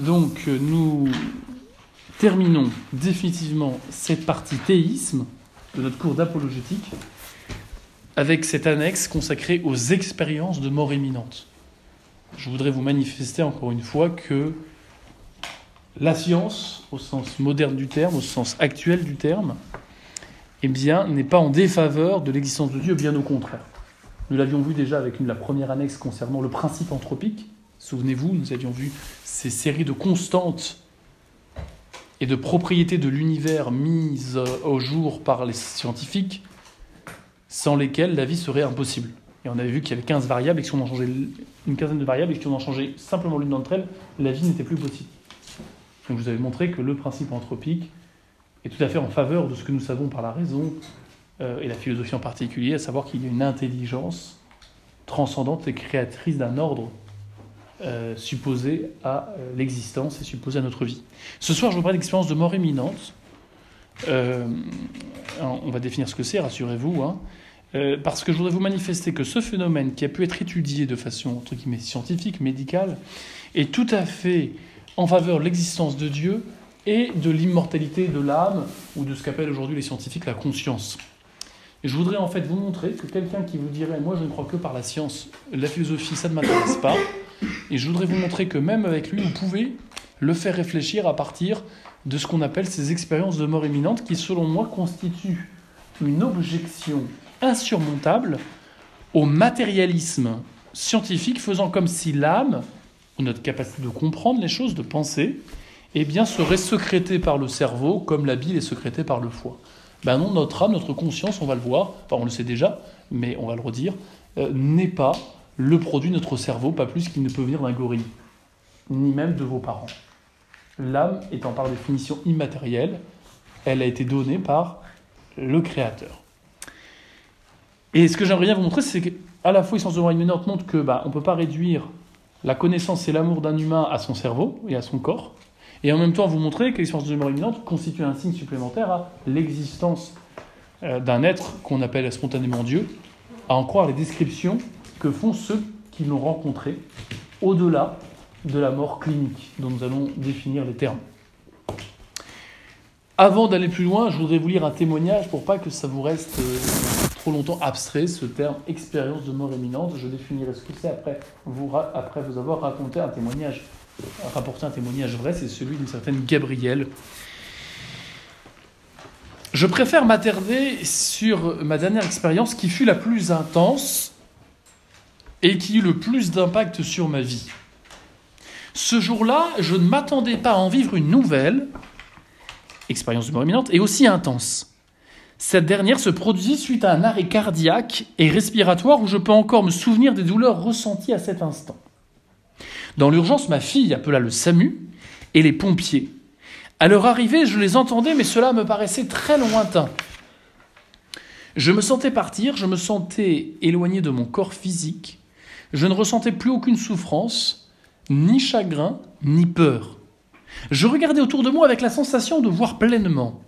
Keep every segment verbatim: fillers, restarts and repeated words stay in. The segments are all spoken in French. Donc nous terminons définitivement cette partie théisme de notre cours d'apologétique avec cette annexe consacrée aux expériences de mort imminente. Je voudrais vous manifester encore une fois que la science, au sens moderne du terme, au sens actuel du terme, eh bien, n'est pas en défaveur de l'existence de Dieu, bien au contraire. Nous l'avions vu déjà avec la première annexe concernant le principe anthropique. Souvenez-vous, nous avions vu ces séries de constantes et de propriétés de l'univers mises au jour par les scientifiques, sans lesquelles la vie serait impossible. Et on avait vu qu'il y avait quinze variables, et que si on en changeait une quinzaine de variables, et que si on en changeait simplement l'une d'entre elles, la vie n'était plus possible. Donc je vous avais montré que le principe anthropique est tout à fait en faveur de ce que nous savons par la raison, euh, et la philosophie en particulier, à savoir qu'il y a une intelligence transcendante et créatrice d'un ordre euh, supposé à l'existence et supposé à notre vie. Ce soir, je vous parle d'expérience de mort imminente. Euh, on va définir ce que c'est, rassurez-vous, hein, euh, parce que je voudrais vous manifester que ce phénomène qui a pu être étudié de façon entre guillemets scientifique, médicale, est tout à fait en faveur de l'existence de Dieu et de l'immortalité de l'âme, ou de ce qu'appellent aujourd'hui les scientifiques la conscience. Et je voudrais en fait vous montrer que quelqu'un qui vous dirait « moi je ne crois que par la science, la philosophie ça ne m'intéresse pas », et je voudrais vous montrer que même avec lui, vous pouvez le faire réfléchir à partir de ce qu'on appelle ces expériences de mort imminente qui, selon moi, constituent une objection insurmontable au matérialisme scientifique faisant comme si l'âme, ou notre capacité de comprendre les choses, de penser, eh bien, serait sécrétée par le cerveau comme la bile est sécrétée par le foie. Ben non, notre âme, notre conscience, on va le voir, enfin on le sait déjà, mais on va le redire, euh, n'est pas le produit de notre cerveau, pas plus qu'il ne peut venir d'un gorille, ni même de vos parents. L'âme étant par définition immatérielle, elle a été donnée par le Créateur. Et ce que j'aimerais bien vous montrer, c'est qu'à la fois, l'expérience de mort imminente montre que bah, on ne peut pas réduire la connaissance et l'amour d'un humain à son cerveau et à son corps, et en même temps vous montrer que l'expérience de mort imminente constitue un signe supplémentaire à l'existence d'un être qu'on appelle spontanément Dieu, à en croire les descriptions que font ceux qui l'ont rencontré au-delà de la mort clinique, dont nous allons définir les termes. Avant d'aller plus loin, je voudrais vous lire un témoignage pour pas que ça vous reste euh, trop longtemps abstrait, ce terme « expérience de mort imminente ». Je définirai ce que c'est après vous, ra- après vous avoir raconté un témoignage, rapporté un témoignage vrai, c'est celui d'une certaine Gabrielle. Je préfère m'attarder sur ma dernière expérience qui fut la plus intense et qui eut le plus d'impact sur ma vie. Ce jour-là, je ne m'attendais pas à en vivre une nouvelle expérience de mort imminente et aussi intense. Cette dernière se produisit suite à un arrêt cardiaque et respiratoire où je peux encore me souvenir des douleurs ressenties à cet instant. Dans l'urgence, ma fille appela le SAMU et les pompiers. À leur arrivée, je les entendais, mais cela me paraissait très lointain. Je me sentais partir, je me sentais éloigné de mon corps physique. Je ne ressentais plus aucune souffrance, ni chagrin, ni peur. Je regardais autour de moi avec la sensation de voir pleinement.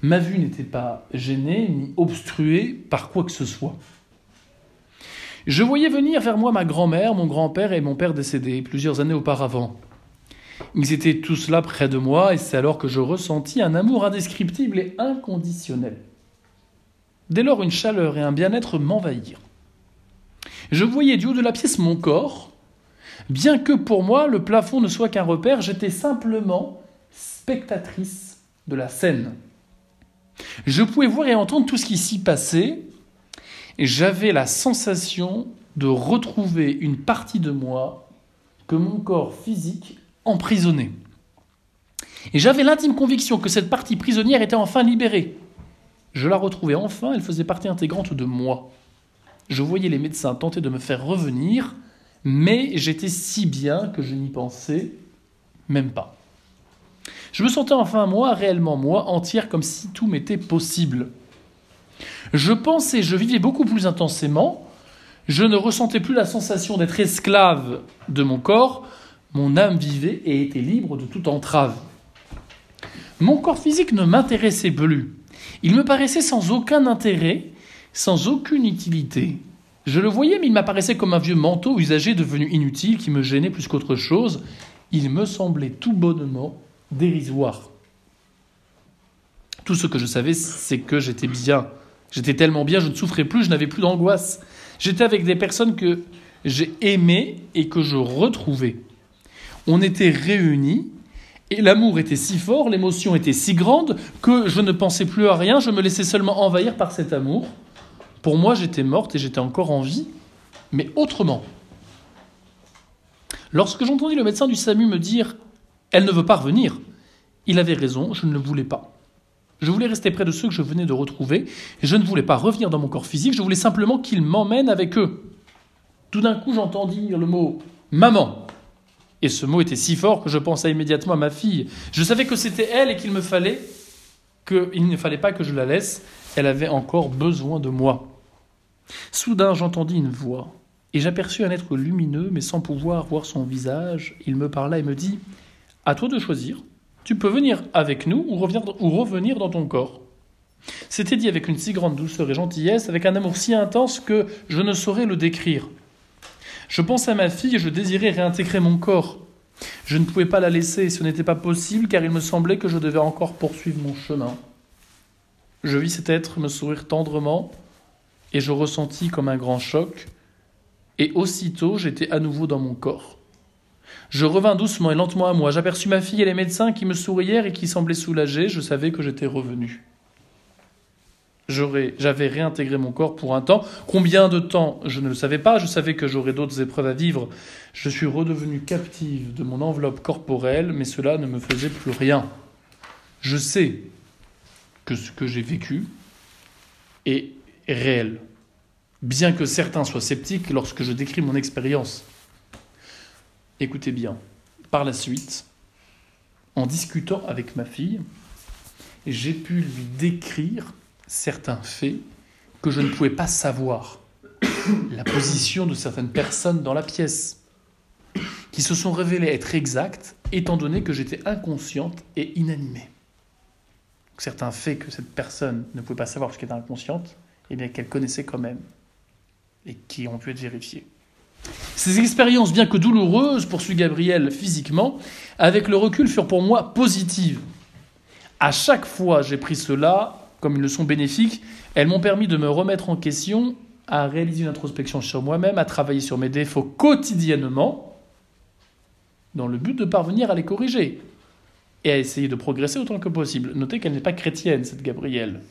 Ma vue n'était pas gênée, ni obstruée par quoi que ce soit. Je voyais venir vers moi ma grand-mère, mon grand-père et mon père décédés plusieurs années auparavant. Ils étaient tous là près de moi, et c'est alors que je ressentis un amour indescriptible et inconditionnel. Dès lors, une chaleur et un bien-être m'envahirent. Je voyais du haut de la pièce mon corps. Bien que pour moi, le plafond ne soit qu'un repère, j'étais simplement spectatrice de la scène. Je pouvais voir et entendre tout ce qui s'y passait, et j'avais la sensation de retrouver une partie de moi que mon corps physique emprisonnait. Et j'avais l'intime conviction que cette partie prisonnière était enfin libérée. Je la retrouvais enfin, elle faisait partie intégrante de moi. Je voyais les médecins tenter de me faire revenir, mais j'étais si bien que je n'y pensais même pas. Je me sentais enfin moi, réellement moi, entière, comme si tout m'était possible. Je pensais, je vivais beaucoup plus intensément. Je ne ressentais plus la sensation d'être esclave de mon corps. Mon âme vivait et était libre de toute entrave. Mon corps physique ne m'intéressait plus. Il me paraissait sans aucun intérêt, sans aucune utilité. Je le voyais, mais il m'apparaissait comme un vieux manteau usagé devenu inutile qui me gênait plus qu'autre chose il me semblait tout bonnement dérisoire. Tout ce que je savais, c'est que j'étais bien. J'étais tellement bien, je ne souffrais plus, je n'avais plus d'angoisse. J'étais avec des personnes que j'ai aimées et que je retrouvais. On était réunis et l'amour était si fort, l'émotion était si grande que je ne pensais plus à rien, je me laissais seulement envahir par cet amour. Pour moi, j'étais morte et j'étais encore en vie, mais autrement. Lorsque j'entendis le médecin du SAMU me dire « Elle ne veut pas revenir », il avait raison, je ne le voulais pas. Je voulais rester près de ceux que je venais de retrouver. Et je ne voulais pas revenir dans mon corps physique. Je voulais simplement qu'ils m'emmènent avec eux. Tout d'un coup, j'entendis le mot « maman ». Et ce mot était si fort que je pensais immédiatement à ma fille. Je savais que c'était elle et qu'il me fallait que, il ne fallait pas que je la laisse. Elle avait encore besoin de moi. Soudain, j'entendis une voix. Et j'aperçus un être lumineux, mais sans pouvoir voir son visage. Il me parla et me dit « À toi de choisir. » Tu peux venir avec nous ou revenir dans ton corps. C'était dit avec une si grande douceur et gentillesse, avec un amour si intense que je ne saurais le décrire. Je pensais à ma fille et je désirais réintégrer mon corps. Je ne pouvais pas la laisser, ce n'était pas possible car il me semblait que je devais encore poursuivre mon chemin. Je vis cet être me sourire tendrement et je ressentis comme un grand choc. Et aussitôt, j'étais à nouveau dans mon corps. Je revins doucement et lentement à moi. J'aperçus ma fille et les médecins qui me sourièrent et qui semblaient soulagés. Je savais que j'étais revenu. J'aurais, j'avais réintégré mon corps pour un temps. Combien de temps, je ne le savais pas. Je savais que j'aurais d'autres épreuves à vivre. Je suis redevenu captive de mon enveloppe corporelle, mais cela ne me faisait plus rien. Je sais que ce que j'ai vécu est réel, bien que certains soient sceptiques lorsque je décris mon expérience. Écoutez bien, par la suite, en discutant avec ma fille, j'ai pu lui décrire certains faits que je ne pouvais pas savoir. La position de certaines personnes dans la pièce, qui se sont révélées être exactes, étant donné que j'étais inconsciente et inanimée. Certains faits que cette personne ne pouvait pas savoir parce qu'elle était inconsciente, eh bien qu'elle connaissait quand même, et qui ont pu être vérifiés. Ces expériences, bien que douloureuses, poursuit Gabrielle physiquement, avec le recul furent pour moi positives. À chaque fois, j'ai pris cela comme une leçon bénéfique. Elles m'ont permis de me remettre en question, à réaliser une introspection sur moi-même, à travailler sur mes défauts quotidiennement, dans le but de parvenir à les corriger et à essayer de progresser autant que possible. Notez qu'elle n'est pas chrétienne, cette Gabrielle.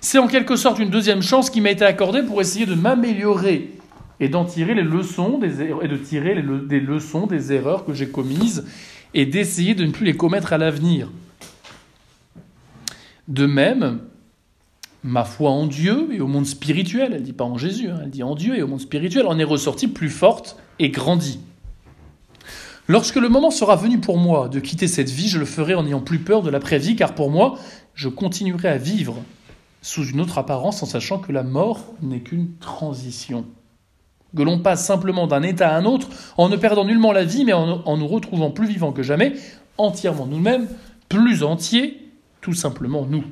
C'est en quelque sorte une deuxième chance qui m'a été accordée pour essayer de m'améliorer. Et d'en tirer les leçons des et de tirer les le, des leçons des erreurs que j'ai commises et d'essayer de ne plus les commettre à l'avenir. De même, ma foi en Dieu et au monde spirituel, elle ne dit pas en Jésus, hein, elle dit en Dieu et au monde spirituel, en est ressortie plus forte et grandie. Lorsque le moment sera venu pour moi de quitter cette vie, je le ferai en n'ayant plus peur de l'après-vie, car pour moi, je continuerai à vivre sous une autre apparence en sachant que la mort n'est qu'une transition. Que l'on passe simplement d'un état à un autre, en ne perdant nullement la vie, mais en, en nous retrouvant plus vivants que jamais, entièrement nous-mêmes, plus entiers, tout simplement nous.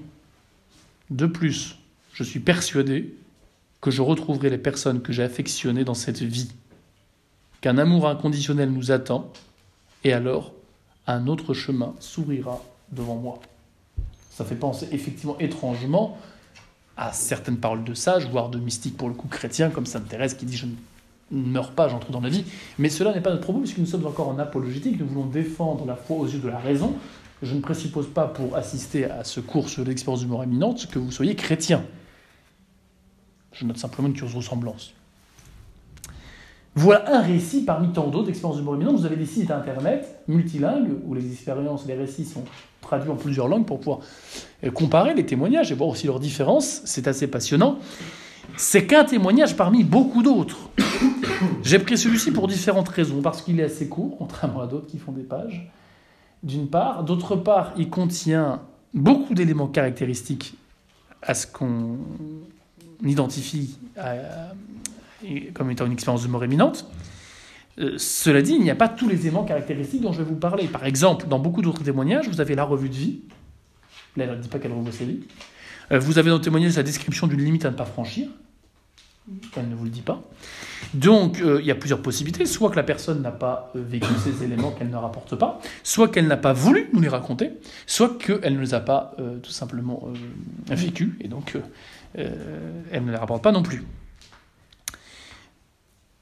De plus, je suis persuadé que je retrouverai les personnes que j'ai affectionnées dans cette vie, qu'un amour inconditionnel nous attend, et alors, un autre chemin sourira devant moi. Ça fait penser effectivement étrangement à certaines paroles de sages, voire de mystiques pour le coup chrétiens, comme Sainte Thérèse qui dit « je ne meurs pas, j'entre dans la vie ». Mais cela n'est pas notre propos, puisque nous sommes encore en apologétique, nous voulons défendre la foi aux yeux de la raison. Je ne présuppose pas, pour assister à ce cours sur l'expérience du mort imminente, que vous soyez chrétien. Je note simplement une curieuse ressemblance. Voilà un récit parmi tant d'autres d'expériences du mort imminente. Vous avez des sites internet multilingues, où les expériences, les récits sont traduits en plusieurs langues pour pouvoir comparer les témoignages et voir aussi leurs différences. C'est assez passionnant. C'est qu'un témoignage parmi beaucoup d'autres. J'ai pris celui-ci pour différentes raisons. Parce qu'il est assez court, contrairement à d'autres qui font des pages, d'une part. D'autre part, il contient beaucoup d'éléments caractéristiques à ce qu'on identifie à... comme étant une expérience de mort imminente. Euh, cela dit, il n'y a pas tous les éléments caractéristiques dont je vais vous parler. Par exemple, dans beaucoup d'autres témoignages, vous avez la revue de vie. Là, elle ne dit pas qu'elle revoit sa vie. Euh, vous avez dans le témoignage la description d'une limite à ne pas franchir. elle ne vous le dit pas. Donc, euh, il y a plusieurs possibilités. Soit que la personne n'a pas euh, vécu ces éléments qu'elle ne rapporte pas, soit qu'elle n'a pas voulu nous les raconter, soit qu'elle ne les a pas euh, tout simplement euh, vécus, et donc euh, euh, elle ne les rapporte pas non plus.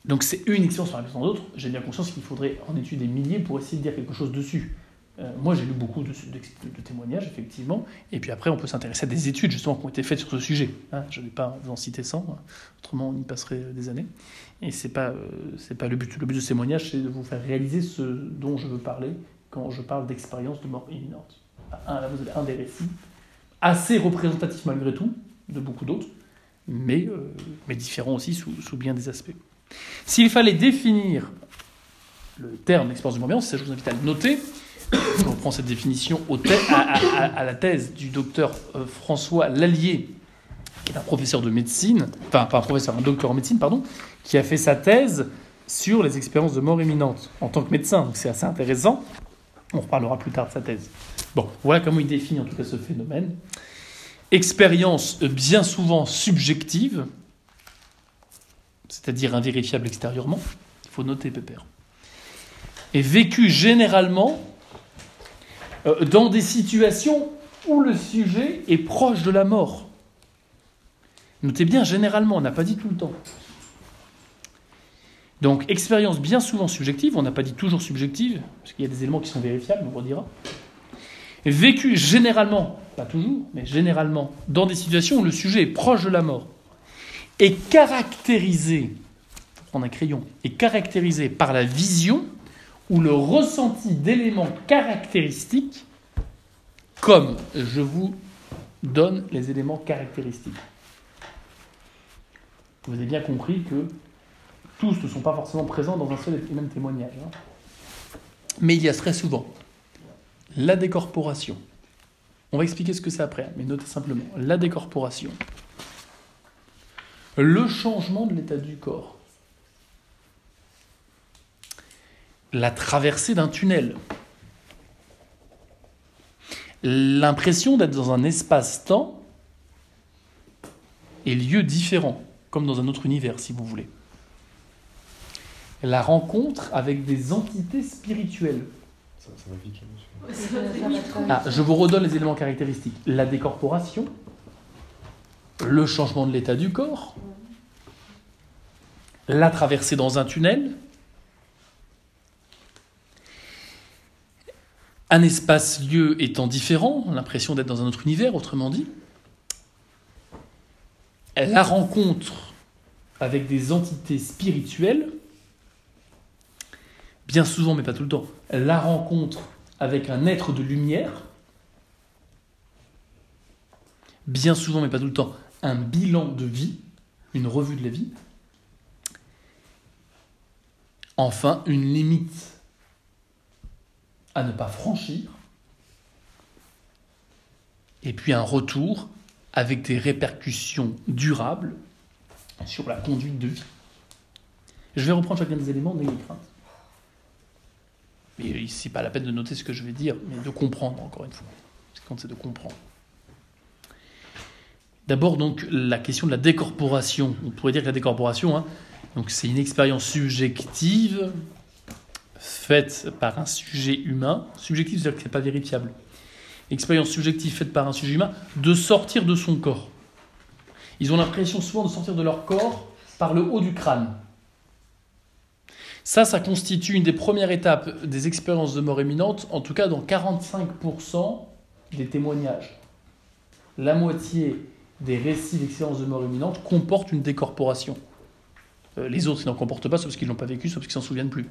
Donc c'est une expérience par rapport à d'autres. J'ai bien conscience qu'il faudrait en étudier des milliers pour essayer de dire quelque chose dessus. Euh, moi, j'ai lu beaucoup de, de, de témoignages, effectivement, et puis après, on peut s'intéresser à des études, justement, qui ont été faites sur ce sujet. Hein, je ne vais pas vous en citer cent, autrement, on y passerait des années. Et ce n'est pas, euh, c'est pas le but. Le but de ce témoignage, c'est de vous faire réaliser ce dont je veux parler quand je parle d'expérience de mort imminente. Un, là, vous avez un des récits, assez représentatif malgré tout, de beaucoup d'autres, mais, euh, mais différent aussi sous, sous bien des aspects. S'il fallait définir le terme expérience de mort imminente, c'est ça, je vous invite à le noter. Je reprends cette définition au thè- à, à, à la thèse du docteur euh, François Lallier, qui est un professeur de médecine, enfin, pas un professeur, un docteur en médecine, pardon, qui a fait sa thèse sur les expériences de mort imminente en tant que médecin. Donc c'est assez intéressant. On reparlera plus tard de sa thèse. Bon, voilà comment il définit en tout cas ce phénomène. Expérience bien souvent subjective, c'est-à-dire invérifiable extérieurement. Il faut noter, pépère. Et vécue généralement dans des situations où le sujet est proche de la mort. Notez bien, généralement, on n'a pas dit tout le temps. Donc, expérience bien souvent subjective, on n'a pas dit toujours subjective, parce qu'il y a des éléments qui sont vérifiables, on redira. Vécu généralement, pas toujours, mais généralement, dans des situations où le sujet est proche de la mort, et caractérisé, je prends un crayon, est caractérisé par la vision ou le ressenti d'éléments caractéristiques, comme je vous donne les éléments caractéristiques. Vous avez bien compris que tous ne sont pas forcément présents dans un seul et même témoignage. Hein. Mais il y a très souvent la décorporation. On va expliquer ce que c'est après, mais notez simplement la décorporation. Le changement de l'état du corps. La traversée d'un tunnel. L'impression d'être dans un espace-temps et lieu différent, comme dans un autre univers, si vous voulez. La rencontre avec des entités spirituelles. Ça, ça va piquer. Ah, je vous redonne les éléments caractéristiques. La décorporation, le changement de l'état du corps, la traversée dans un tunnel, un espace-lieu étant différent, l'impression d'être dans un autre univers, autrement dit. La rencontre avec des entités spirituelles, bien souvent mais pas tout le temps, la rencontre avec un être de lumière, bien souvent mais pas tout le temps, un bilan de vie, une revue de la vie. Enfin, une limite à ne pas franchir, et puis un retour avec des répercussions durables sur la conduite de vie. Je vais reprendre chacun des éléments, n'ayez crainte. Mais c'est pas la peine de noter ce que je vais dire, mais de comprendre, encore une fois. Ce qui compte, c'est de comprendre. D'abord, donc, la question de la décorporation. On pourrait dire que la décorporation, hein, donc c'est une expérience subjective faite par un sujet humain, subjectif, c'est-à-dire que c'est pas vérifiable. Expérience subjective faite par un sujet humain de sortir de son corps. Ils ont l'impression souvent de sortir de leur corps par le haut du crâne. Ça, ça constitue une des premières étapes des expériences de mort imminente, en tout cas dans quarante-cinq pour cent des témoignages. La moitié des récits d'expériences de mort imminente comportent une décorporation. Euh, les autres, ils n'en comportent pas, sauf parce qu'ils ne l'ont pas vécu, sauf parce qu'ils ne s'en souviennent plus.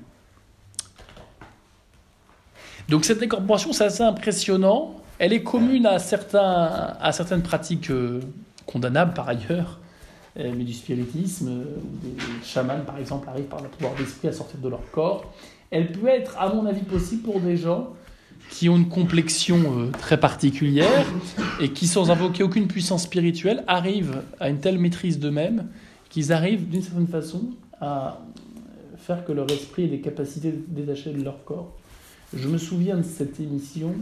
Donc cette décorporation, c'est assez impressionnant. Elle est commune à, certains, à certaines pratiques euh, condamnables par ailleurs, euh, mais du spiritisme, euh, où des chamans par exemple arrivent par le pouvoir d'esprit à sortir de leur corps. Elle peut être, à mon avis, possible pour des gens qui ont une complexion euh, très particulière et qui, sans invoquer aucune puissance spirituelle, arrivent à une telle maîtrise d'eux-mêmes qu'ils arrivent d'une certaine façon à faire que leur esprit ait des capacités détachées de leur corps. Je me souviens de cette émission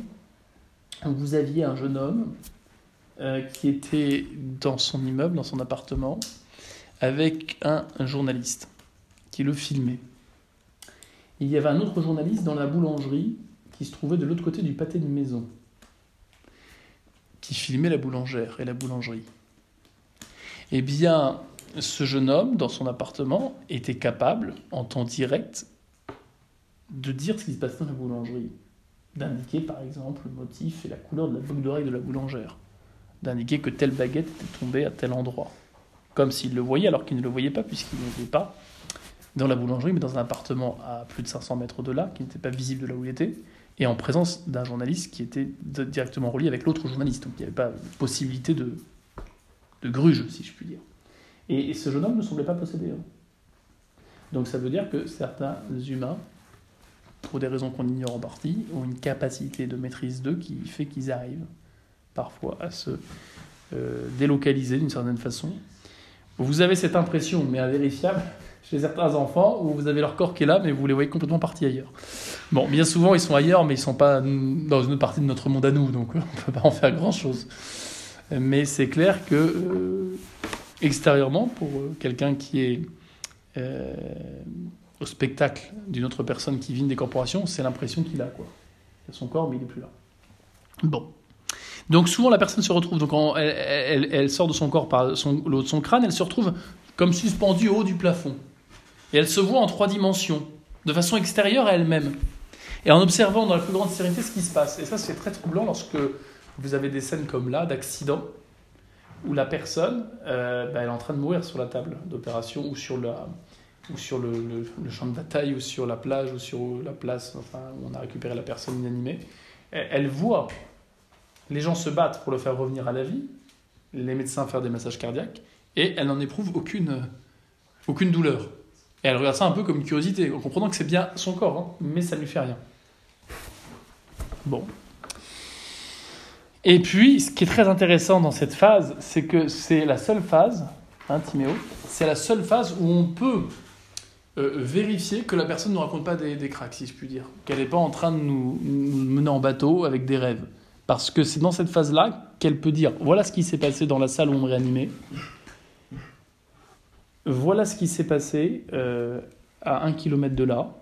où vous aviez un jeune homme euh, qui était dans son immeuble, dans son appartement, avec un journaliste qui le filmait. Il y avait un autre journaliste dans la boulangerie qui se trouvait de l'autre côté du pâté de maison, qui filmait la boulangère et la boulangerie. Eh bien, ce jeune homme, dans son appartement, était capable, en temps direct, de dire ce qui se passait dans la boulangerie, d'indiquer par exemple le motif et la couleur de la boucle d'oreille de la boulangère, d'indiquer que telle baguette était tombée à tel endroit, comme s'il le voyait alors qu'il ne le voyait pas, puisqu'il n'était pas dans la boulangerie, mais dans un appartement à plus de cinq cents mètres de là, qui n'était pas visible de là où il était, et en présence d'un journaliste qui était directement relié avec l'autre journaliste, donc il n'y avait pas possibilité de, de gruge, si je puis dire. Et, et ce jeune homme ne semblait pas posséder. Hein. Donc ça veut dire que certains humains, pour des raisons qu'on ignore en partie, ont une capacité de maîtrise d'eux qui fait qu'ils arrivent parfois à se euh, délocaliser d'une certaine façon. Vous avez cette impression, mais invérifiable, chez certains enfants, où vous avez leur corps qui est là, mais vous les voyez complètement partis ailleurs. Bon, bien souvent, ils sont ailleurs, mais ils ne sont pas dans une autre partie de notre monde à nous, donc on ne peut pas en faire grand-chose. Mais c'est clair que, euh, extérieurement, pour euh, quelqu'un qui est euh, au spectacle d'une autre personne qui vit une décorporation, c'est l'impression qu'il a, quoi. Il a son corps, mais il n'est plus là. Bon. Donc souvent, la personne se retrouve, donc en, elle, elle, elle sort de son corps par son, le haut de son crâne, elle se retrouve comme suspendue au haut du plafond. Et elle se voit en trois dimensions, de façon extérieure à elle-même, et en observant dans la plus grande sérénité ce qui se passe. Et ça, c'est très troublant lorsque vous avez des scènes comme là, d'accident, où la personne, euh, bah, elle est en train de mourir sur la table d'opération, ou sur, la, ou sur le, le, le champ de bataille, ou sur la plage, ou sur la place, enfin, où on a récupéré la personne inanimée. Elle, elle voit les gens se battent pour le faire revenir à la vie, les médecins faire des massages cardiaques, et elle n'en éprouve aucune, aucune douleur. Et elle regarde ça un peu comme une curiosité, en comprenant que c'est bien son corps, hein, mais ça ne lui fait rien. Bon. Et puis, ce qui est très intéressant dans cette phase, c'est que c'est la seule phase, hein, Timéo, c'est la seule phase où on peut euh, vérifier que la personne ne raconte pas des, des cracks, si je puis dire, qu'elle n'est pas en train de nous, nous mener en bateau avec des rêves. Parce que c'est dans cette phase-là qu'elle peut dire « Voilà ce qui s'est passé dans la salle où on me réanimait. Voilà ce qui s'est passé euh, à un kilomètre de là.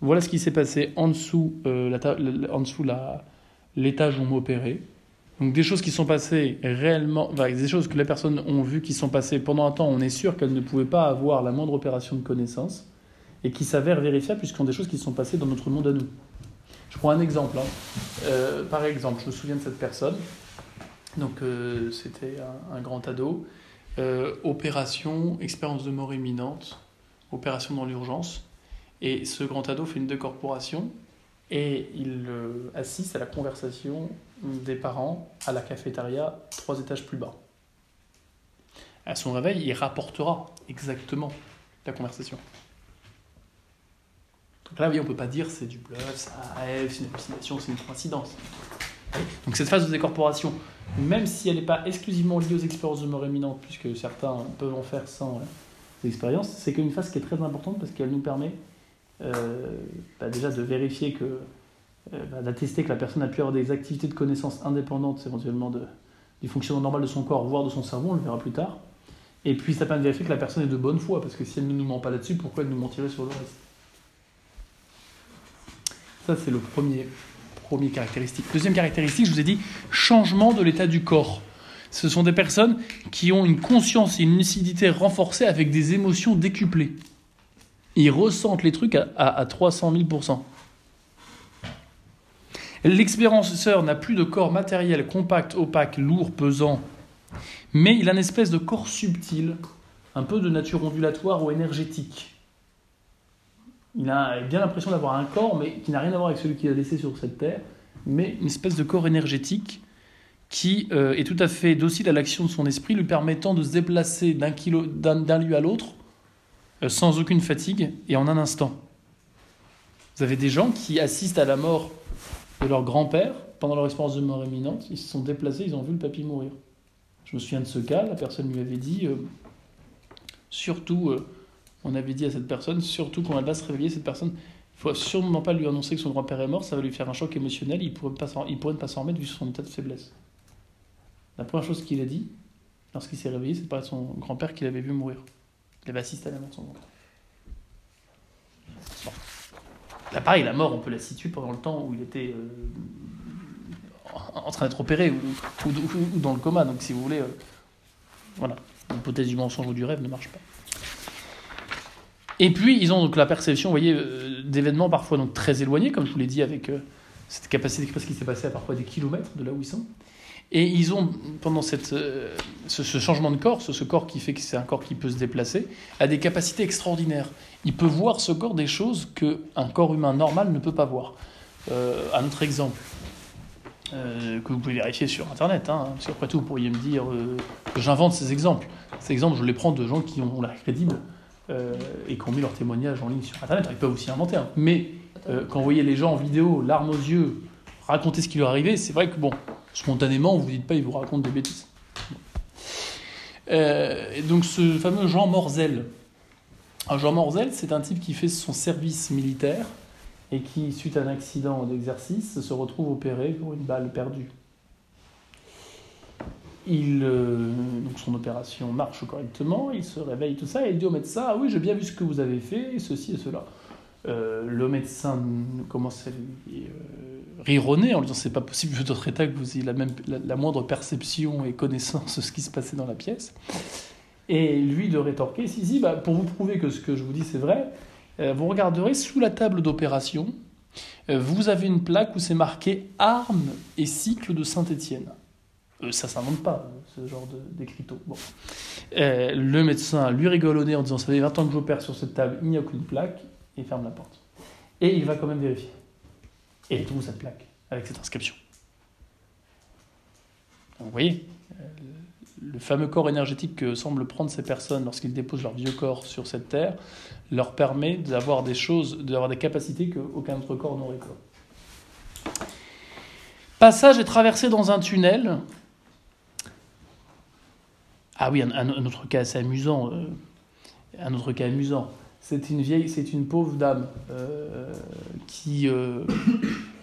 Voilà ce qui s'est passé en dessous, euh, la ta- en dessous la, l'étage où on m'opérait. » Donc des choses qui sont passées réellement... Enfin, des choses que les personnes ont vues qui sont passées pendant un temps, on est sûr qu'elles ne pouvaient pas avoir la moindre opération de connaissance et qui s'avèrent vérifiables puisqu'ils ont des choses qui sont passées dans notre monde à nous. Je prends un exemple. Hein. Euh, par exemple, je me souviens de cette personne. Donc, euh, c'était un, un grand ado. Euh, opération, expérience de mort imminente, opération dans l'urgence. Et ce grand ado fait une décorporation et il euh, assiste à la conversation des parents à la cafétéria, trois étages plus bas. À son réveil, il rapportera exactement la conversation. Donc là, oui, on ne peut pas dire c'est du bluff, c'est un rêve, c'est une hallucination, c'est une coïncidence. Donc cette phase de décorporation, même si elle n'est pas exclusivement liée aux expériences de mort imminente, puisque certains peuvent en faire sans euh, expériences, c'est qu'une phase qui est très importante parce qu'elle nous permet euh, bah déjà de vérifier que, euh, bah, d'attester que la personne a pu avoir des activités de connaissance indépendantes, éventuellement de, du fonctionnement normal de son corps, voire de son cerveau, on le verra plus tard. Et puis ça permet de vérifier que la personne est de bonne foi, parce que si elle ne nous ment pas là-dessus, pourquoi elle nous mentirait sur le reste ? Ça, c'est le premier, premier caractéristique. Deuxième caractéristique, je vous ai dit, changement de l'état du corps. Ce sont des personnes qui ont une conscience et une lucidité renforcées avec des émotions décuplées. Ils ressentent les trucs à, à, à trois cent mille pour cent. L'expérienceur n'a plus de corps matériel, compact, opaque, lourd, pesant, mais il a une espèce de corps subtil, un peu de nature ondulatoire ou énergétique. Il a bien l'impression d'avoir un corps, mais qui n'a rien à voir avec celui qu'il a laissé sur cette terre, mais une espèce de corps énergétique qui euh, est tout à fait docile à l'action de son esprit, lui permettant de se déplacer d'un, kilo, d'un, d'un lieu à l'autre euh, sans aucune fatigue et en un instant. Vous avez des gens qui assistent à la mort de leur grand-père pendant leur expérience de mort imminente. Ils se sont déplacés, ils ont vu le papy mourir. Je me souviens de ce cas, la personne lui avait dit euh, surtout... Euh, On avait dit à cette personne, surtout quand elle va se réveiller, cette personne, il faut sûrement pas lui annoncer que son grand-père est mort, ça va lui faire un choc émotionnel, il pourrait pas s'en, il pourrait ne pas s'en remettre vu son état de faiblesse. La première chose qu'il a dit, lorsqu'il s'est réveillé, c'est de parler de son grand-père qu'il avait vu mourir. Il avait assisté à la mort de son oncle. Bon. Là, pareil, la mort, on peut la situer pendant le temps où il était euh, en train d'être opéré ou, ou, ou, ou dans le coma. Donc, si vous voulez, euh, voilà, l'hypothèse du mensonge ou du rêve ne marche pas. Et puis, ils ont donc la perception, vous voyez, euh, d'événements parfois donc, très éloignés, comme je vous l'ai dit, avec euh, cette capacité d'exprimer ce qui s'est passé à parfois des kilomètres de là où ils sont. Et ils ont, pendant cette, euh, ce, ce changement de corps, ce, ce corps qui fait que c'est un corps qui peut se déplacer, a des capacités extraordinaires. Il peut voir ce corps des choses qu'un corps humain normal ne peut pas voir. Euh, un autre exemple, euh, que vous pouvez vérifier sur Internet, hein, parce qu'après tout, vous pourriez me dire euh, que j'invente ces exemples. Ces exemples, je les prends de gens qui ont, ont l'air crédibles euh, et qui ont mis leur témoignage en ligne sur Internet. Alors, ils peuvent aussi inventer, hein. Mais euh, quand vous voyez les gens en vidéo, larmes aux yeux, raconter ce qui leur est arrivé, c'est vrai que bon... spontanément, vous ne dites pas, il vous raconte des bêtises. Euh, et donc ce fameux Jean Morzel. Alors Jean Morzel, c'est un type qui fait son service militaire et qui, suite à un accident d'exercice, se retrouve opéré pour une balle perdue. Il, euh, donc son opération marche correctement, il se réveille, tout ça, et il dit au médecin « Ah oui, j'ai bien vu ce que vous avez fait, ceci et cela ». Euh, le médecin commence à lui euh, rire au nez en lui disant c'est pas possible vu votre état que vous ayez la, même, la, la moindre perception et connaissance de ce qui se passait dans la pièce. Et lui de rétorquer si si bah, pour vous prouver que ce que je vous dis c'est vrai, euh, vous regarderez sous la table d'opération, euh, vous avez une plaque où c'est marqué armes et cycle de Saint-Étienne. Euh, ça s'invente pas euh, ce genre d'écriteau. Bon. Euh, le médecin lui rigole au nez en disant ça fait vingt ans que j'opère sur cette table, il n'y a aucune plaque. Il ferme la porte. Et il va quand même vérifier. Et il trouve cette plaque, avec cette inscription. Donc, vous voyez, le fameux corps énergétique que semblent prendre ces personnes lorsqu'ils déposent leur vieux corps sur cette terre leur permet d'avoir des choses, d'avoir des capacités qu'aucun autre corps n'aurait pas. Passage et traversée dans un tunnel. Ah oui, un, un autre cas assez amusant. Euh, un autre cas amusant. C'est une vieille, c'est une pauvre dame euh, qui... Euh,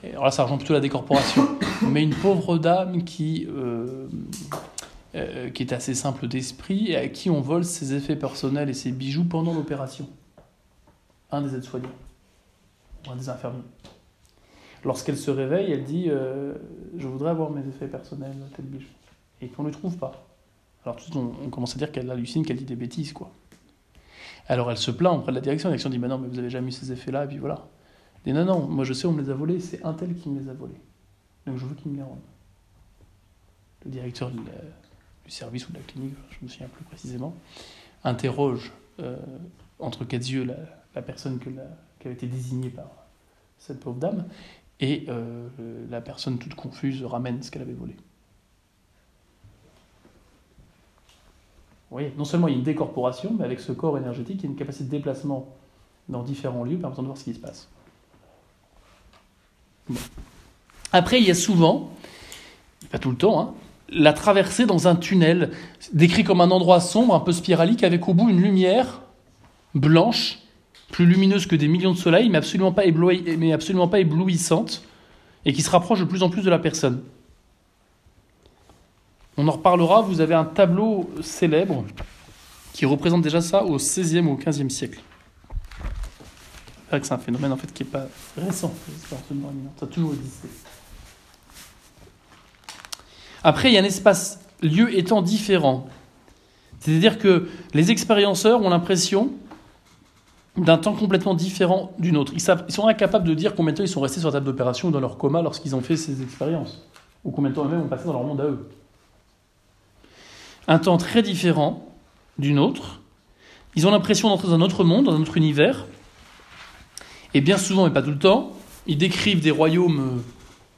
alors là, ça rejoint plutôt la décorporation. Mais une pauvre dame qui, euh, euh, qui est assez simple d'esprit et à qui on vole ses effets personnels et ses bijoux pendant l'opération. Un des aides-soignants. Ou un des infirmiers. Lorsqu'elle se réveille, elle dit euh, « Je voudrais avoir mes effets personnels, tel bijou. » Et qu'on ne le trouve pas. Alors tout de suite, on, on commence à dire qu'elle hallucine, qu'elle dit des bêtises, quoi. Alors elle se plaint auprès de la direction, la direction dit bah « non, mais vous n'avez jamais eu ces effets-là, et puis voilà. » Elle dit « non, non, moi je sais, on me les a volés, c'est un tel qui me les a volés. Donc je veux qu'il me les rende. » Le directeur de la, du service ou de la clinique, je ne me souviens plus précisément, interroge euh, entre quatre yeux la, la personne que la, qui avait été désignée par cette pauvre dame, et euh, la personne toute confuse ramène ce qu'elle avait volé. Vous voyez, non seulement il y a une décorporation, mais avec ce corps énergétique, il y a une capacité de déplacement dans différents lieux permettant de voir ce qui se passe. Bon. Après, il y a souvent, pas tout le temps, hein, la traversée dans un tunnel, décrit comme un endroit sombre, un peu spiralique, avec au bout une lumière blanche, plus lumineuse que des millions de soleils, mais absolument pas ébloui, mais absolument pas éblouissante, et qui se rapproche de plus en plus de la personne. On en reparlera, vous avez un tableau célèbre qui représente déjà ça au seizième ou au quinzième siècle. C'est vrai que c'est un phénomène en fait qui n'est pas récent, ça a toujours existé. Après, il y a un espace lieu étant différent. C'est-à-dire que les expérienceurs ont l'impression d'un temps complètement différent d'une autre. Ils sont incapables de dire combien de temps ils sont restés sur la table d'opération ou dans leur coma lorsqu'ils ont fait ces expériences, ou combien de temps eux-mêmes ont passé dans leur monde à eux. Un temps très différent d'une autre. Ils ont l'impression d'entrer dans un autre monde, dans un autre univers. Et bien souvent, mais pas tout le temps, ils décrivent des royaumes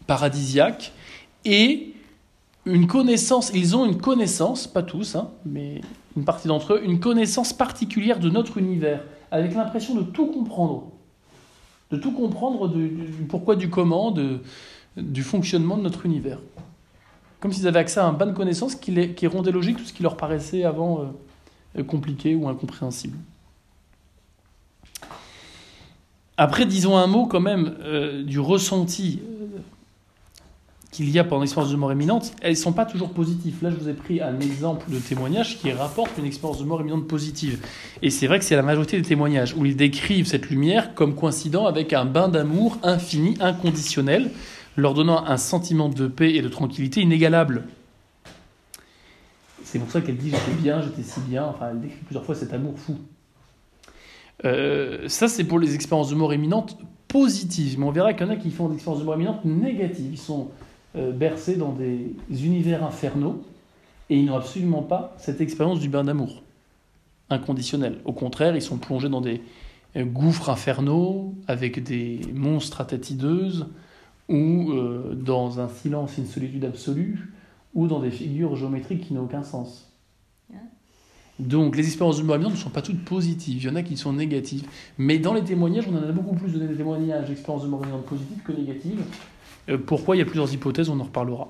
paradisiaques et une connaissance, ils ont une connaissance, pas tous, hein, mais une partie d'entre eux, une connaissance particulière de notre univers, avec l'impression de tout comprendre. De tout comprendre du, du pourquoi, du comment, de, du fonctionnement de notre univers. Comme s'ils avaient accès à un bain de connaissances qui, les, qui rendait logique tout ce qui leur paraissait avant euh, compliqué ou incompréhensible. Après, disons un mot quand même euh, du ressenti euh, qu'il y a pendant l'expérience de mort imminente, elles ne sont pas toujours positives. Là, je vous ai pris un exemple de témoignage qui rapporte une expérience de mort imminente positive. Et c'est vrai que c'est la majorité des témoignages où ils décrivent cette lumière comme coïncidant avec un bain d'amour infini, inconditionnel, leur donnant un sentiment de paix et de tranquillité inégalable. C'est pour ça qu'elle dit « j'étais bien, j'étais si bien ». Enfin, elle décrit plusieurs fois cet amour fou. Euh, ça, c'est pour les expériences de mort imminente positives. Mais on verra qu'il y en a qui font des expériences de mort imminente négatives. Ils sont euh, bercés dans des univers infernaux et ils n'ont absolument pas cette expérience du bain d'amour inconditionnel. Au contraire, ils sont plongés dans des gouffres infernaux avec des monstres à tête hideuse, ou euh, dans un silence et une solitude absolue, ou dans des figures géométriques qui n'ont aucun sens. Donc les expériences de mort imminente ne sont pas toutes positives, il y en a qui sont négatives. Mais dans les témoignages, on en a beaucoup plus donné des témoignages d'expériences de mort imminente positives que négatives. Euh, pourquoi ? Il y a plusieurs hypothèses, on en reparlera.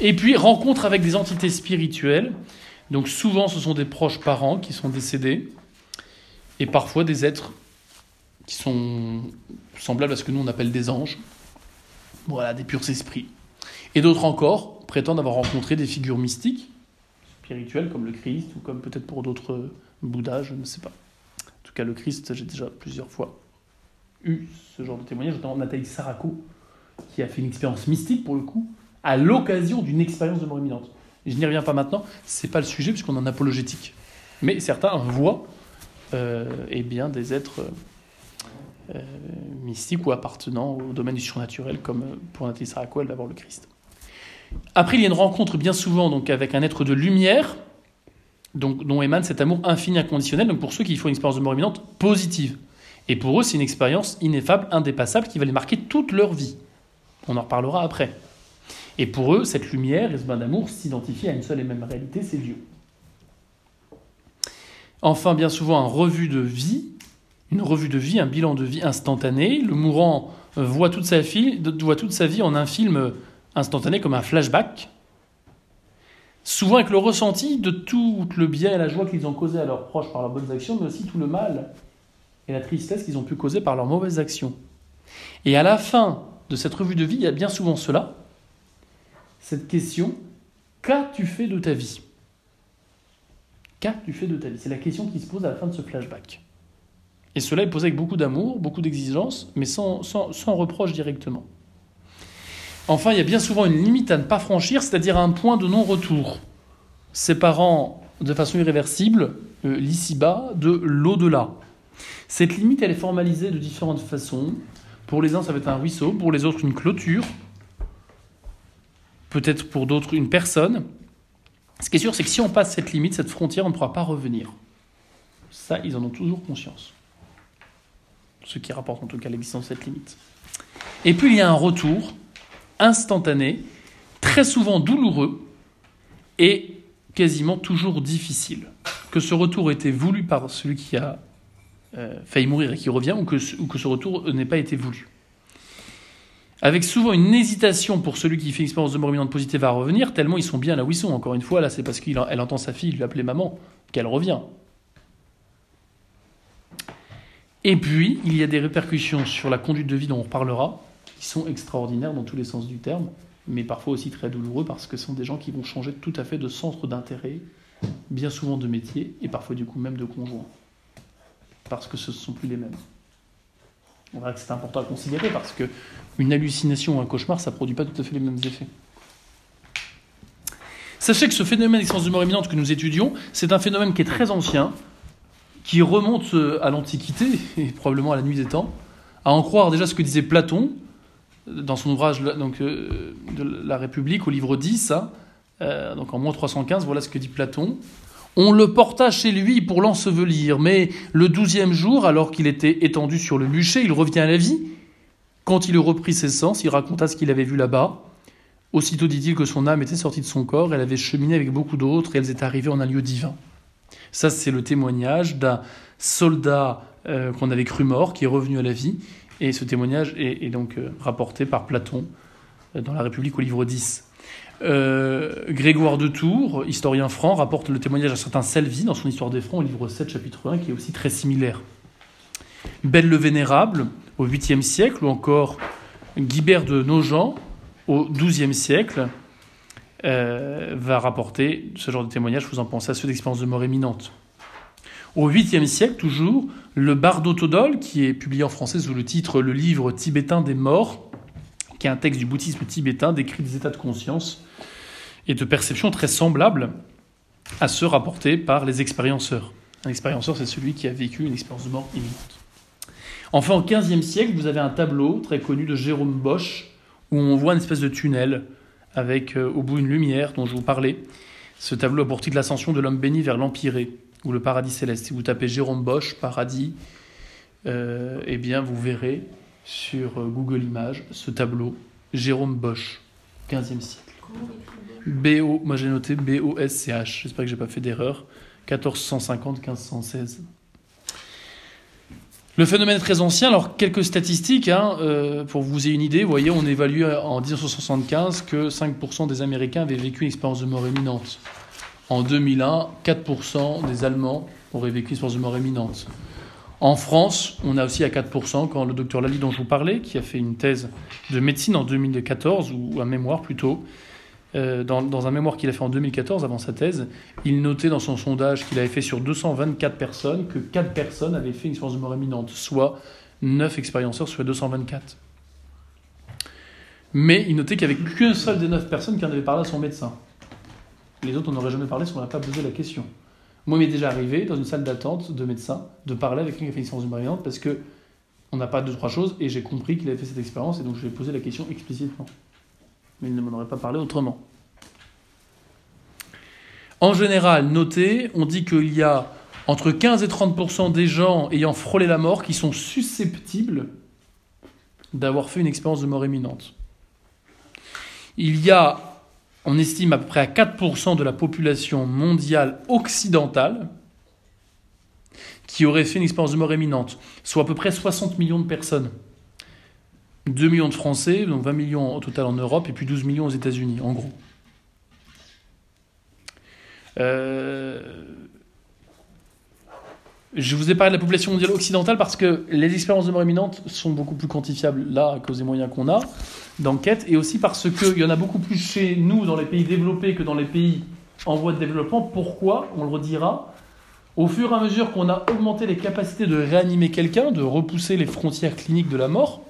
Et puis rencontre avec des entités spirituelles. Donc souvent ce sont des proches parents qui sont décédés, et parfois des êtres qui sont semblables à ce que nous on appelle des anges. Voilà, des purs esprits. Et d'autres encore prétendent avoir rencontré des figures mystiques, spirituelles, comme le Christ, ou comme peut-être pour d'autres Bouddhas, je ne sais pas. En tout cas, le Christ, j'ai déjà plusieurs fois eu ce genre de témoignage, notamment Nathalie Saracco, qui a fait une expérience mystique, pour le coup, à l'occasion d'une expérience de mort imminente. Je n'y reviens pas maintenant, c'est pas le sujet, puisqu'on est en apologétique. Mais certains voient euh, eh bien, des êtres... Euh, Euh, mystique ou appartenant au domaine du surnaturel, comme euh, pour Nathalie Saracco, elle va voir le Christ. Après, il y a une rencontre bien souvent donc, avec un être de lumière, donc, dont émane cet amour infini inconditionnel, donc pour ceux qui font une expérience de mort imminente positive. Et pour eux, c'est une expérience ineffable, indépassable, qui va les marquer toute leur vie. On en reparlera après. Et pour eux, cette lumière et ce bain d'amour s'identifient à une seule et même réalité, c'est Dieu. Enfin, bien souvent, en revue de vie, Une revue de vie, un bilan de vie instantané. Le mourant voit toute sa, fille, voit toute sa vie en un film instantané comme un flashback, souvent avec le ressenti de tout le bien et la joie qu'ils ont causé à leurs proches par leurs bonnes actions, mais aussi tout le mal et la tristesse qu'ils ont pu causer par leurs mauvaises actions. Et à la fin de cette revue de vie, il y a bien souvent cela, cette question « qu'as-tu fait de ta vie ?» Qu'as-tu fait de ta vie ? C'est la question qui se pose à la fin de ce flashback. Et cela est posé avec beaucoup d'amour, beaucoup d'exigence, mais sans, sans, sans reproche directement. Enfin, il y a bien souvent une limite à ne pas franchir, c'est-à-dire un point de non-retour, séparant de façon irréversible euh, l'ici-bas de l'au-delà. Cette limite, elle est formalisée de différentes façons. Pour les uns, ça va être un ruisseau, pour les autres, une clôture, peut-être pour d'autres, une personne. Ce qui est sûr, c'est que si on passe cette limite, cette frontière, on ne pourra pas revenir. Ça, ils en ont toujours conscience. Ce qui rapporte en tout cas l'existence de cette limite. Et puis il y a un retour instantané, très souvent douloureux et quasiment toujours difficile. Que ce retour ait été voulu par celui qui a euh, failli mourir et qui revient, ou que, ou que ce retour n'ait pas été voulu. Avec souvent une hésitation pour celui qui fait une expérience de mort imminente positive à revenir, tellement ils sont bien là où ils sont. Encore une fois, là c'est parce qu'elle entend sa fille lui appeler maman qu'elle revient. Et puis, il y a des répercussions sur la conduite de vie dont on reparlera, qui sont extraordinaires dans tous les sens du terme, mais parfois aussi très douloureux, parce que ce sont des gens qui vont changer tout à fait de centre d'intérêt, bien souvent de métier, et parfois du coup même de conjoint. Parce que ce ne sont plus les mêmes. On verra que c'est important à considérer, parce qu'une hallucination ou un cauchemar, ça ne produit pas tout à fait les mêmes effets. Sachez que ce phénomène d'existence de mort imminente que nous étudions, c'est un phénomène qui est très ancien, qui remonte à l'Antiquité, et probablement à la nuit des temps, à en croire déjà ce que disait Platon, dans son ouvrage donc, euh, de la République, au livre dix, hein, euh, donc en moins trois cent quinze, voilà ce que dit Platon. « On le porta chez lui pour l'ensevelir, mais le douzième jour, alors qu'il était étendu sur le bûcher, il revient à la vie. Quand il eut repris ses sens, il raconta ce qu'il avait vu là-bas. Aussitôt dit-il que son âme était sortie de son corps, elle avait cheminé avec beaucoup d'autres, et elles étaient arrivées en un lieu divin. » Ça, c'est le témoignage d'un soldat euh, qu'on avait cru mort, qui est revenu à la vie. Et ce témoignage est, est donc euh, rapporté par Platon euh, dans la République au livre dix. Euh, Grégoire de Tours, historien franc, rapporte le témoignage d'un certain Selvi dans son Histoire des Francs au livre sept, chapitre un, qui est aussi très similaire. Bède le Vénérable, au huitième siècle, ou encore Guibert de Nogent, au douzième siècle euh, va rapporter ce genre de témoignages, vous en pensez à ceux d'expérience de mort imminente. Au huitième siècle, toujours, le bardo Todol, qui est publié en français sous le titre « Le livre tibétain des morts », qui est un texte du bouddhisme tibétain, décrit des états de conscience et de perception très semblables à ceux rapportés par les expérienceurs. Un expérienceur, c'est celui qui a vécu une expérience de mort imminente. Enfin, au quinzième siècle, vous avez un tableau très connu de Jérôme Bosch, où on voit une espèce de tunnel, avec euh, au bout une lumière dont je vous parlais. Ce tableau a pour titre l'ascension de l'homme béni vers l'empyrée, ou le paradis céleste. Si vous tapez Jérôme Bosch, paradis, euh, eh bien vous verrez sur Google Images ce tableau, Jérôme Bosch, quinzième siècle. B O, moi j'ai noté B O S C H, j'espère que j'ai pas fait d'erreur, quatorze cent cinquante à quinze cent seize. Le phénomène est très ancien, alors quelques statistiques, hein, euh, pour vous ayez une idée, vous voyez, on évalue en dix-neuf cent soixante-quinze que cinq pour cent des Américains avaient vécu une expérience de mort imminente. En deux mille un, quatre pour cent des Allemands auraient vécu une expérience de mort imminente. En France, on a aussi à quatre pour cent, quand le docteur Lallier dont je vous parlais, qui a fait une thèse de médecine en deux mille quatorze, ou un mémoire plutôt, euh, dans, dans un mémoire qu'il a fait en deux mille quatorze, avant sa thèse, il notait dans son sondage qu'il avait fait sur deux cent vingt-quatre personnes que quatre personnes avaient fait une expérience de mort imminente, soit neuf expérienceurs sur les deux cent vingt-quatre. Mais il notait qu'il n'y avait qu'une seule des neuf personnes qui en avait parlé à son médecin. Les autres, on n'aurait jamais parlé si on n'avait pas posé la question. Moi, il m'est déjà arrivé, dans une salle d'attente de médecins, de parler avec quelqu'un qui a fait une expérience de mort imminente parce qu'on n'a pas deux, trois choses, et j'ai compris qu'il avait fait cette expérience, et donc je lui ai posé la question explicitement. Mais il ne m'en aurait pas parlé autrement. En général, notez, on dit qu'il y a entre quinze et trente pour cent des gens ayant frôlé la mort qui sont susceptibles d'avoir fait une expérience de mort imminente. Il y a... On estime à peu près à quatre pour cent de la population mondiale occidentale qui aurait fait une expérience de mort imminente, soit à peu près soixante millions de personnes. deux millions de Français, donc vingt millions au total en Europe, et puis douze millions aux États-Unis, en gros. Euh... Je vous ai parlé de la population mondiale occidentale parce que les expériences de mort imminente sont beaucoup plus quantifiables là, à cause des moyens qu'on a d'enquête, et aussi parce qu'il y en a beaucoup plus chez nous, dans les pays développés, que dans les pays en voie de développement. Pourquoi? On le redira. Au fur et à mesure qu'on a augmenté les capacités de réanimer quelqu'un, de repousser les frontières cliniques de la mort,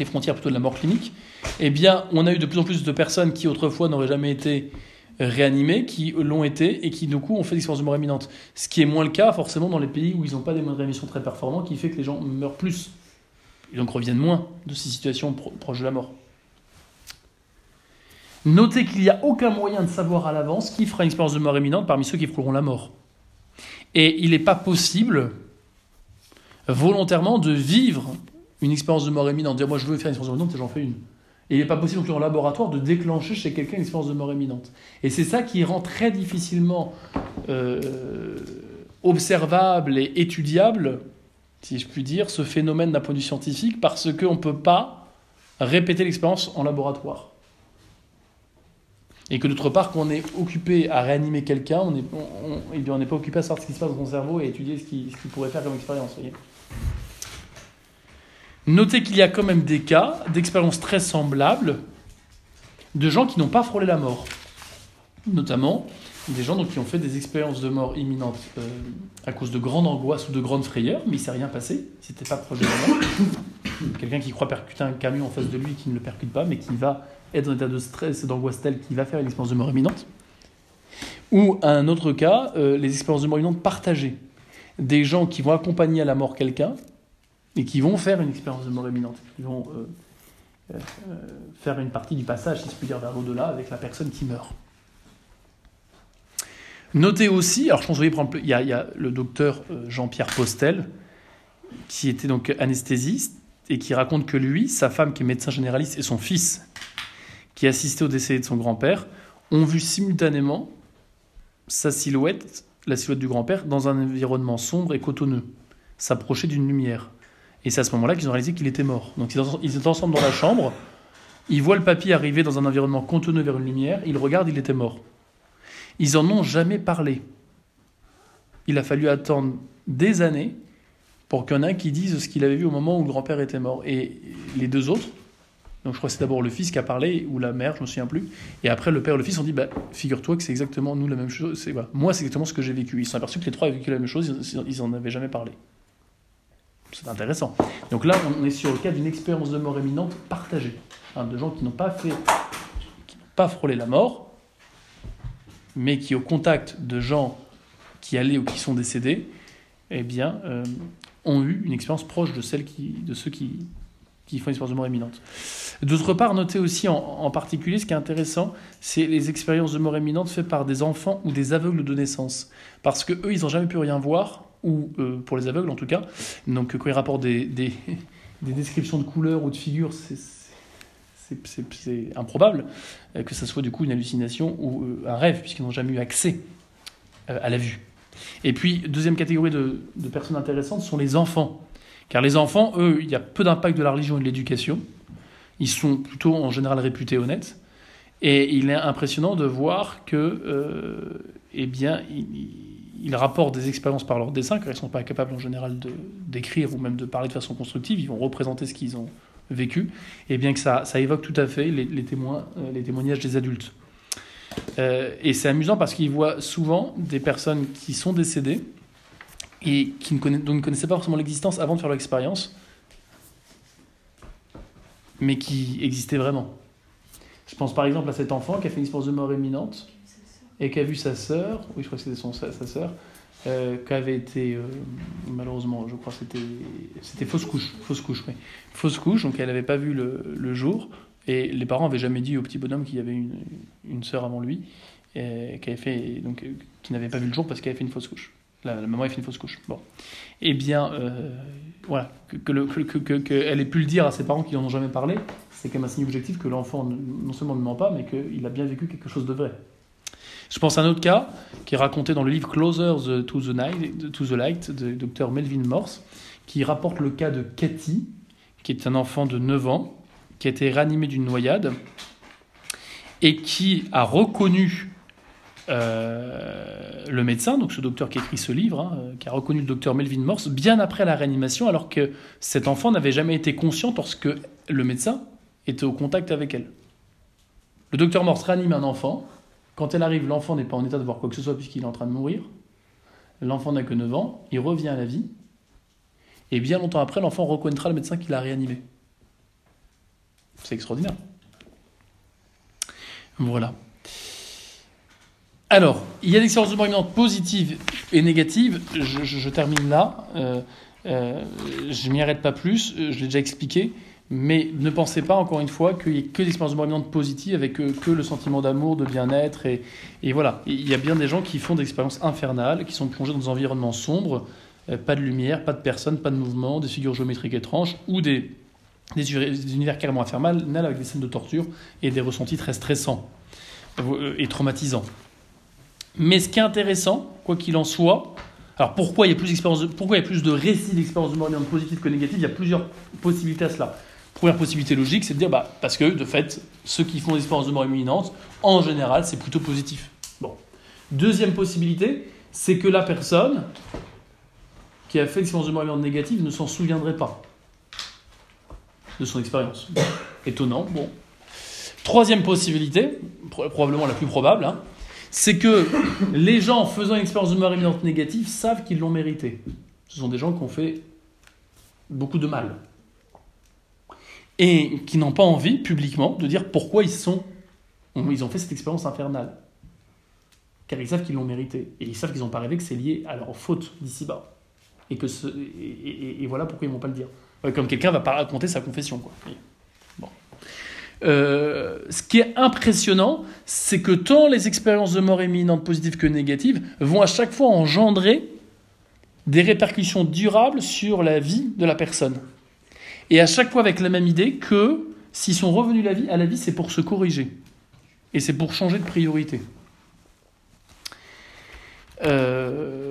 les frontières plutôt de la mort clinique, eh bien, on a eu de plus en plus de personnes qui autrefois n'auraient jamais été réanimés, qui l'ont été et qui du coup ont fait l'expérience de mort imminente. Ce qui est moins le cas forcément dans les pays où ils n'ont pas des moyens de réanimation très performants, qui fait que les gens meurent plus. Et donc reviennent moins de ces situations pro- proches de la mort. Notez qu'il n'y a aucun moyen de savoir à l'avance qui fera une expérience de mort imminente parmi ceux qui frôleront la mort. Et il n'est pas possible volontairement de vivre une expérience de mort imminente. Dire moi je veux faire une expérience de mort imminente et j'en fais une. Et il n'est pas possible donc, en laboratoire de déclencher chez quelqu'un une expérience de mort imminente. Et c'est ça qui rend très difficilement euh, observable et étudiable, si je puis dire, ce phénomène d'un point de vue scientifique, parce qu'on ne peut pas répéter l'expérience en laboratoire. Et que d'autre part, quand on est occupé à réanimer quelqu'un, on n'est on, on, on pas occupé à savoir ce qui se passe dans son cerveau et à étudier ce qu'il, ce qu'il pourrait faire comme expérience. Voyez. Notez qu'il y a quand même des cas d'expériences très semblables de gens qui n'ont pas frôlé la mort. Notamment des gens donc, qui ont fait des expériences de mort imminente euh, à cause de grandes angoisses ou de grandes frayeurs, mais il ne s'est rien passé, c'était pas proche de la mort. Quelqu'un qui croit percuter un camion en face de lui et qui ne le percute pas, mais qui va être dans un état de stress et d'angoisse tel qu'il va faire une expérience de mort imminente. Ou un autre cas, euh, les expériences de mort imminente partagées. Des gens qui vont accompagner à la mort quelqu'un, et qui vont faire une expérience de mort imminente, qui vont euh, euh, faire une partie du passage, si je puis dire, vers l'au-delà, avec la personne qui meurt. Notez aussi, alors je pense que vous voyez, par exemple, il y a, il y a le docteur Jean-Pierre Postel, qui était donc anesthésiste, et qui raconte que lui, sa femme qui est médecin généraliste, et son fils, qui assistait au décès de son grand-père, ont vu simultanément sa silhouette, la silhouette du grand-père, dans un environnement sombre et cotonneux, s'approcher d'une lumière. Et c'est à ce moment-là qu'ils ont réalisé qu'il était mort. Donc ils étaient ensemble dans la chambre, ils voient le papy arriver dans un environnement conteneux vers une lumière, ils regardent, il était mort. Ils n'en ont jamais parlé. Il a fallu attendre des années pour qu'il y en ait un qui dise ce qu'il avait vu au moment où le grand-père était mort. Et les deux autres, Donc je crois que c'est d'abord le fils qui a parlé, ou la mère, je ne me souviens plus. Et après, le père et le fils ont dit bah, « Figure-toi que c'est exactement nous la même chose. C'est, voilà. Moi, c'est exactement ce que j'ai vécu. » Ils se sont aperçus que les trois avaient vécu la même chose, ils n'en avaient jamais parlé. C'est intéressant. Donc là, on est sur le cas d'une expérience de mort imminente partagée. Hein, de gens qui n'ont pas fait, qui n'ont pas frôlé la mort, mais qui, au contact de gens qui allaient ou qui sont décédés, eh bien, euh, ont eu une expérience proche de, celle qui, de ceux qui... qui font une expérience de mort imminente. D'autre part, notez aussi en, en particulier, ce qui est intéressant, c'est les expériences de mort imminente faites par des enfants ou des aveugles de naissance. Parce qu'eux, ils n'ont jamais pu rien voir, ou euh, pour les aveugles en tout cas. Donc quand ils rapportent des, des, des descriptions de couleurs ou de figures, c'est, c'est, c'est, c'est improbable que ça soit du coup une hallucination ou euh, un rêve, puisqu'ils n'ont jamais eu accès euh, à la vue. Et puis, deuxième catégorie de, de personnes intéressantes sont les enfants. Car les enfants, eux, il y a peu d'impact de la religion et de l'éducation. Ils sont plutôt, en général, réputés honnêtes. Et il est impressionnant de voir que, euh, eh bien, ils, ils rapportent des expériences par leur dessin, car ils ne sont pas capables, en général, de, d'écrire ou même de parler de façon constructive. Ils vont représenter ce qu'ils ont vécu. Et bien que ça, ça évoque tout à fait les, les, témoins, les témoignages des adultes. Euh, et c'est amusant parce qu'ils voient souvent des personnes qui sont décédées, et qui ne connaissaient, donc ne connaissaient pas forcément l'existence avant de faire leur expérience, mais qui existait vraiment. Je pense par exemple à cet enfant qui a fait une expérience de mort imminente et qui a vu sa sœur, oui je crois que c'était son, sa, sa sœur, euh, qui avait été, euh, malheureusement je crois que c'était, c'était fausse couche, fausse couche, oui. Fausse couche, donc elle n'avait pas vu le, le jour, et les parents n'avaient jamais dit au petit bonhomme qu'il y avait une, une sœur avant lui, et, qui, avait fait, donc, qui n'avait pas vu le jour parce qu'elle avait fait une fausse couche. La, la maman, elle fait une fausse couche. Bon. Eh bien, euh, voilà, que, que, le, que, que, que elle ait pu le dire à ses parents qui n'en ont jamais parlé, c'est quand même un signe objectif que l'enfant ne, non seulement ne ment pas, mais qu'il a bien vécu quelque chose de vrai. Je pense à un autre cas qui est raconté dans le livre Closer to the Night, to the Light de docteur Melvin Morse, qui rapporte le cas de Cathy, qui est un enfant de neuf ans, qui a été réanimé d'une noyade et qui a reconnu Euh, le médecin, donc ce docteur qui écrit ce livre, hein, qui a reconnu le docteur Melvin Morse bien après la réanimation, alors que cet enfant n'avait jamais été conscient lorsque le médecin était au contact avec elle. Le docteur Morse réanime un enfant. Quand elle arrive, l'enfant n'est pas en état de voir quoi que ce soit puisqu'il est en train de mourir. L'enfant n'a que neuf ans, il revient à la vie. Et bien longtemps après, l'enfant reconnaîtra le médecin qui l'a réanimé. C'est extraordinaire. Voilà. Alors, il y a des expériences de mort imminente positives et négatives. Je, je, je termine là. Euh, euh, je ne m'y arrête pas plus. Je l'ai déjà expliqué. Mais ne pensez pas, encore une fois, qu'il n'y ait que des expériences de mort imminente positives avec que, que le sentiment d'amour, de bien-être. Et, et voilà. Il y a bien des gens qui font des expériences infernales, qui sont plongés dans des environnements sombres. Euh, pas de lumière, pas de personnes, pas de mouvement, des figures géométriques étranges ou des, des univers carrément infernales avec des scènes de torture et des ressentis très stressants et traumatisants. Mais ce qui est intéressant, quoi qu'il en soit, alors pourquoi il y a plus d'expérience de, pourquoi il y a plus de récits d'expérience de mort imminente positive que négative, il y a plusieurs possibilités à cela. Première possibilité logique, c'est de dire bah, parce que de fait, ceux qui font des expériences de mort imminente, en général, c'est plutôt positif. Bon. Deuxième possibilité, c'est que la personne qui a fait l'expérience de mort imminente négative ne s'en souviendrait pas de son expérience. Bon. Étonnant, bon. Troisième possibilité, probablement la plus probable, hein, c'est que les gens faisant une expérience de mort imminente négative savent qu'ils l'ont méritée. Ce sont des gens qui ont fait beaucoup de mal. Et qui n'ont pas envie, publiquement, de dire pourquoi ils, sont, ils ont fait cette expérience infernale. Car ils savent qu'ils l'ont méritée. Et ils savent qu'ils n'ont pas rêvé que c'est lié à leur faute d'ici-bas. Et, que ce, et, et, et voilà pourquoi ils ne vont pas le dire. Comme quelqu'un va pas raconter sa confession, quoi. Bon. Euh, ce qui est impressionnant, c'est que tant les expériences de mort imminente positives que négatives vont à chaque fois engendrer des répercussions durables sur la vie de la personne. Et à chaque fois avec la même idée que s'ils sont revenus à la vie, à la vie, c'est pour se corriger. Et c'est pour changer de priorité. Euh...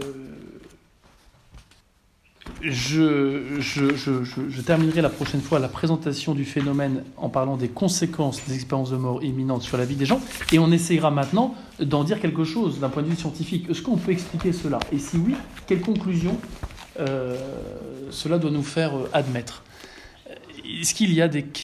Je, je, je, je, je terminerai la prochaine fois la présentation du phénomène en parlant des conséquences des expériences de mort imminente sur la vie des gens, et on essaiera maintenant d'en dire quelque chose d'un point de vue scientifique. Est-ce qu'on peut expliquer cela? Et si oui, quelles conclusions euh, cela doit nous faire admettre? Est-ce qu'il y a des,